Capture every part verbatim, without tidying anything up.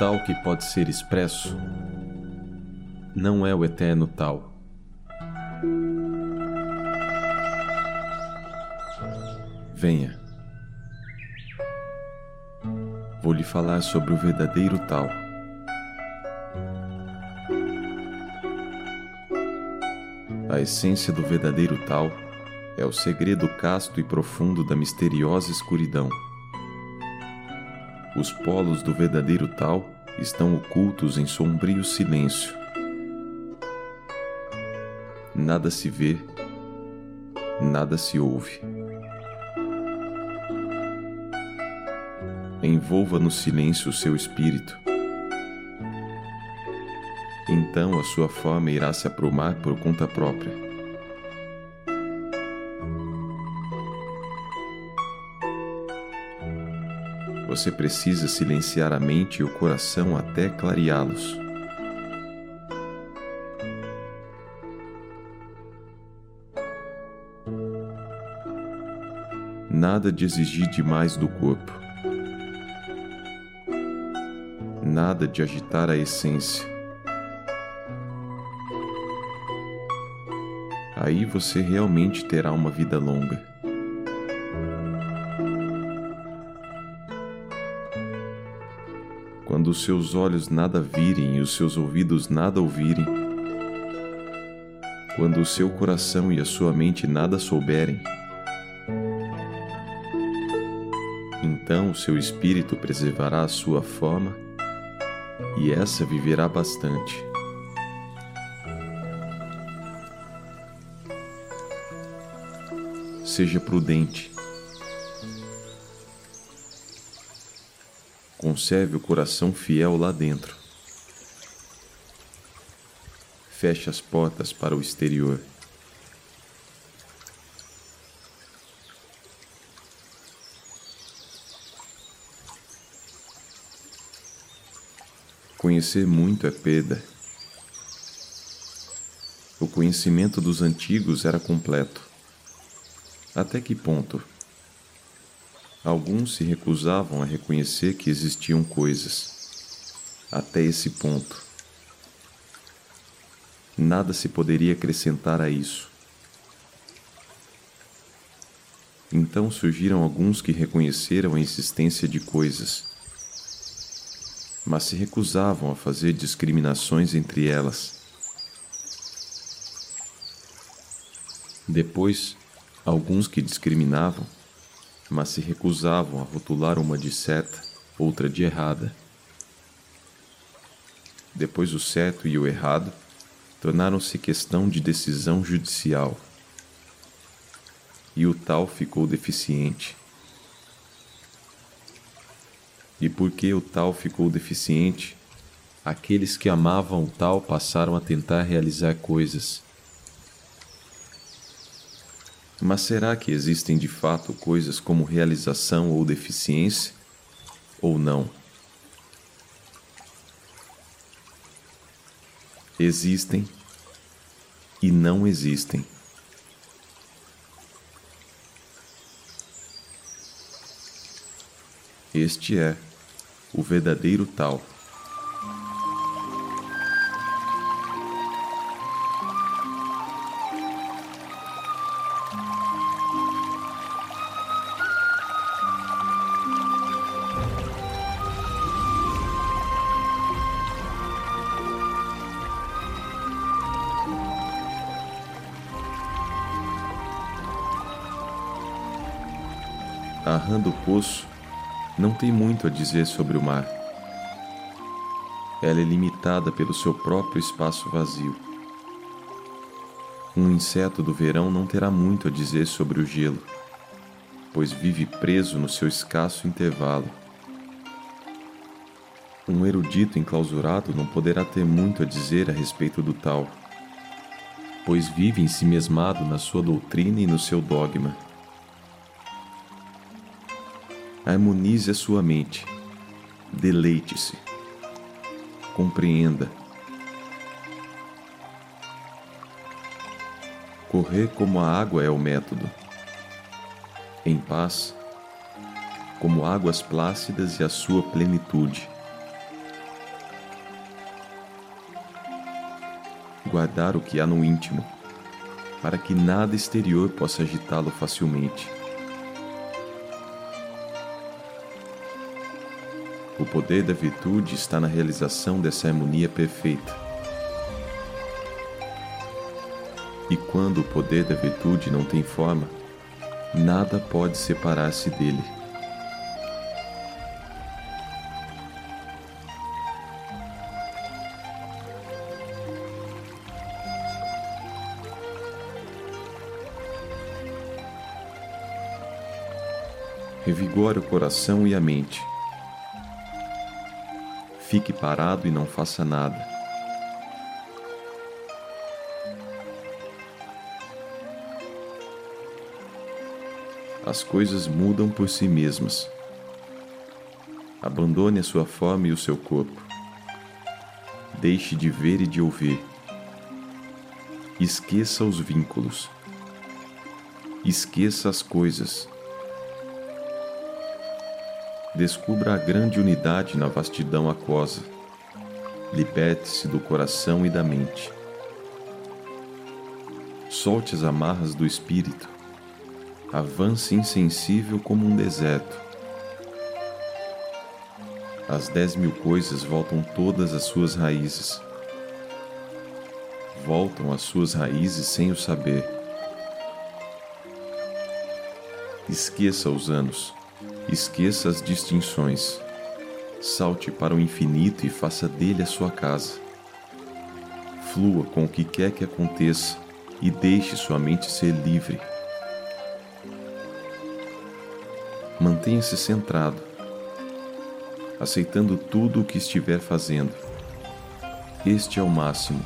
tal que pode ser expresso não é o eterno tal. Venha. Vou lhe falar sobre o verdadeiro tal. A essência do verdadeiro tal é o segredo casto e profundo da misteriosa escuridão. Os polos do verdadeiro tal estão ocultos em sombrio silêncio. Nada se vê, nada se ouve. Envolva no silêncio o seu espírito. Então a sua forma irá se aprumar por conta própria. Você precisa silenciar a mente e o coração até clareá-los. Nada de exigir demais do corpo. Nada de agitar a essência. Aí você realmente terá uma vida longa. Quando os seus olhos nada virem e os seus ouvidos nada ouvirem, quando o seu coração e a sua mente nada souberem, então o seu espírito preservará a sua forma e essa viverá bastante. Seja prudente. Conserve o coração fiel lá dentro. Feche as portas para o exterior. Conhecer muito é perda. O conhecimento dos antigos era completo. Até que ponto? Alguns se recusavam a reconhecer que existiam coisas. Até esse ponto. Nada se poderia acrescentar a isso. Então surgiram alguns que reconheceram a existência de coisas, mas se recusavam a fazer discriminações entre elas. Depois, alguns que discriminavam, mas se recusavam a rotular uma de certa, outra de errada. Depois o certo e o errado tornaram-se questão de decisão judicial, e o tal ficou deficiente. E porque o tal ficou deficiente, aqueles que amavam o tal passaram a tentar realizar coisas. Mas será que existem de fato coisas como realização ou deficiência, ou não? Existem e não existem. Este é o verdadeiro tal. Arrando o poço, não tem muito a dizer sobre o mar. Ela é limitada pelo seu próprio espaço vazio. Um inseto do verão não terá muito a dizer sobre o gelo, pois vive preso no seu escasso intervalo. Um erudito enclausurado não poderá ter muito a dizer a respeito do tal, pois vive ensimesmado na sua doutrina e no seu dogma. Harmonize a sua mente, deleite-se, compreenda. Correr como a água é o método, em paz, como águas plácidas e a sua plenitude. guardar o que há no íntimo, para que nada exterior possa agitá-lo facilmente. O poder da virtude está na realização dessa harmonia perfeita. E quando o poder da virtude não tem forma, nada pode separar-se dele. Revigore o coração e a mente. Fique parado e não faça nada. As coisas mudam por si mesmas. Abandone a sua forma e o seu corpo. Deixe de ver e de ouvir. Esqueça os vínculos. Esqueça as coisas. Descubra a grande unidade na vastidão aquosa. Liberte-se do coração e da mente. Solte as amarras do espírito. Avance insensível como um deserto. As dez mil coisas voltam todas às suas raízes. Voltam às suas raízes sem o saber. Esqueça os anos. Esqueça as distinções. Salte para o infinito e faça dele a sua casa. Flua com o que quer que aconteça e deixe sua mente ser livre. Mantenha-se centrado, aceitando tudo o que estiver fazendo. Este é o máximo.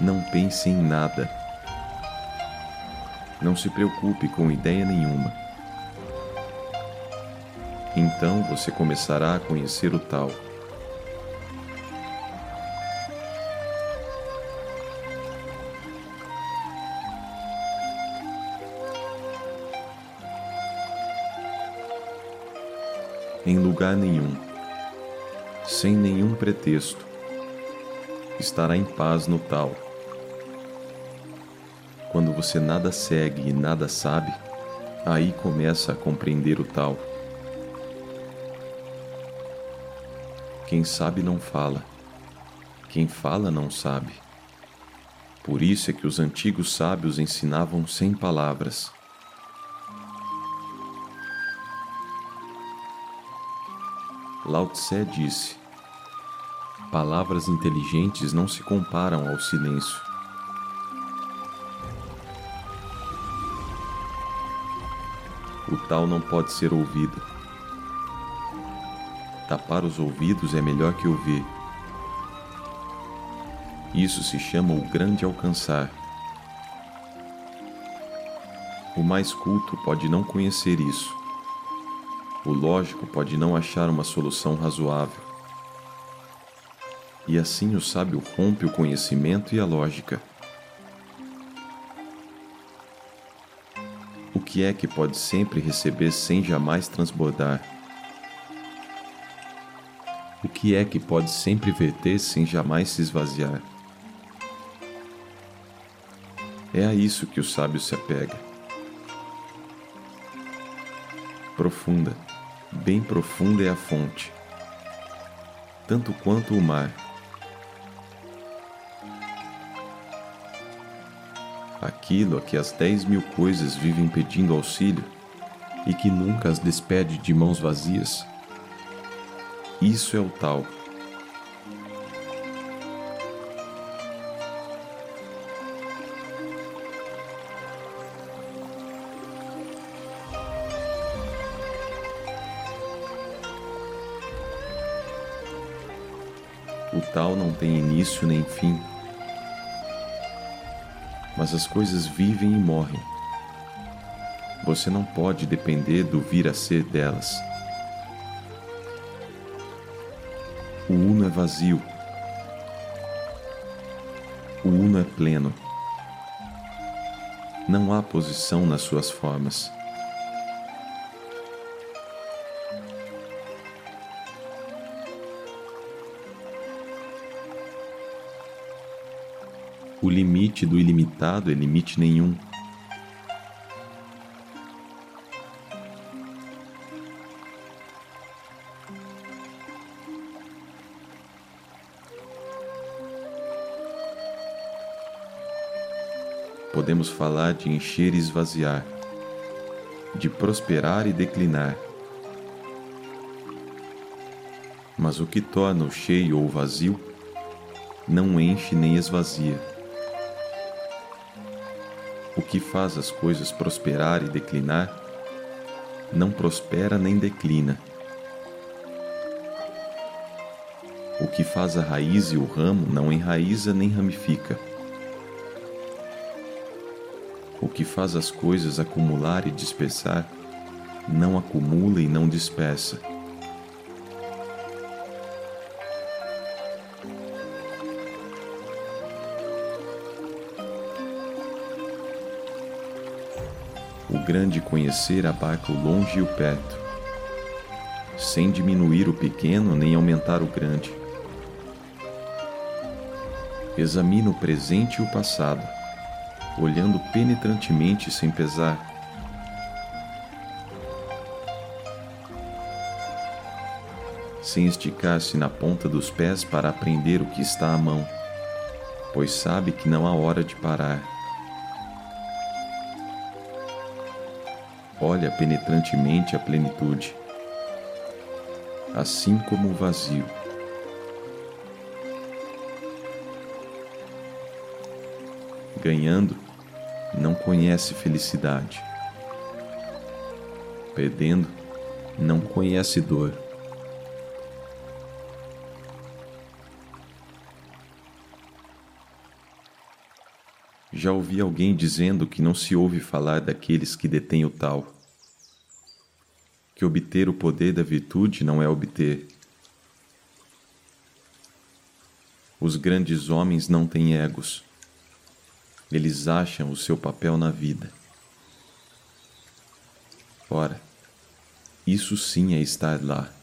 Não pense em nada. Não se preocupe com ideia nenhuma. Então você começará a conhecer o tal. Em lugar nenhum, sem nenhum pretexto, estará em paz no tal. Quando você nada segue e nada sabe, aí começa a compreender o tal. Quem sabe não fala. Quem fala não sabe. Por isso é que os antigos sábios ensinavam sem palavras. Lao Tse disse: palavras inteligentes não se comparam ao silêncio. O tal não pode ser ouvido. Tapar os ouvidos é melhor que ouvir. Isso se chama o grande alcançar. O mais culto pode não conhecer isso. O lógico pode não achar uma solução razoável. E assim o sábio rompe o conhecimento e a lógica. O que é que pode sempre receber sem jamais transbordar? O que é que pode sempre verter sem jamais se esvaziar? É a isso que o sábio se apega. Profunda, bem profunda é a fonte, tanto quanto o mar. Aquilo a que as dez mil coisas vivem pedindo auxílio e que nunca as despede de mãos vazias. Isso é o tal. O tal não tem início nem fim. Mas as coisas vivem e morrem. Você não pode depender do vir a ser delas. O Uno é vazio. O Uno é pleno. Não há posição nas suas formas. O limite do ilimitado é limite nenhum. Podemos falar de encher e esvaziar, de prosperar e declinar. Mas o que torna o cheio ou vazio não enche nem esvazia. O que faz as coisas prosperar e declinar não prospera nem declina. O que faz a raiz e o ramo não enraiza nem ramifica. O que faz as coisas acumular e dispersar, não acumula e não dispersa. O grande conhecer abarca o longe e o perto, sem diminuir o pequeno nem aumentar o grande. Examina o presente e o passado, olhando penetrantemente sem pesar. Sem esticar-se na ponta dos pés para aprender o que está à mão, pois sabe que não há hora de parar. Olha penetrantemente a plenitude, assim como o vazio. Ganhando, não conhece felicidade. Perdendo, não conhece dor. Já ouvi alguém dizendo que não se ouve falar daqueles que detêm o tal, que obter o poder da virtude não é obter. Os grandes homens não têm egos. Eles acham o seu papel na vida. Ora, isso sim é estar lá.